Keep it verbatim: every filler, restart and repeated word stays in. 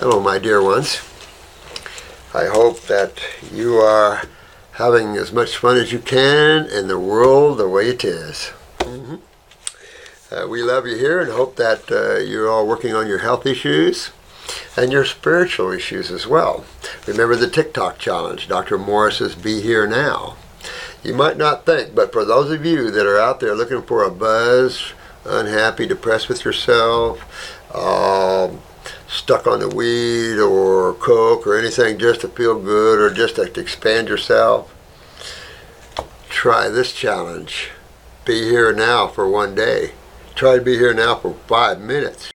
Hello, my dear ones. I hope that you are having as much fun as you can in the world the way it is. Mm-hmm. Uh, we love you here and hope that uh, you're all working on your health issues and your spiritual issues as well. Remember the TikTok challenge, Doctor Morris's Be Here Now. You might not think, but for those of you that are out there looking for a buzz, unhappy, depressed with yourself, uh, stuck on the weed or coke or anything just to feel good or just to expand yourself, try this challenge. Be here now for one day. Try to be here now for five minutes.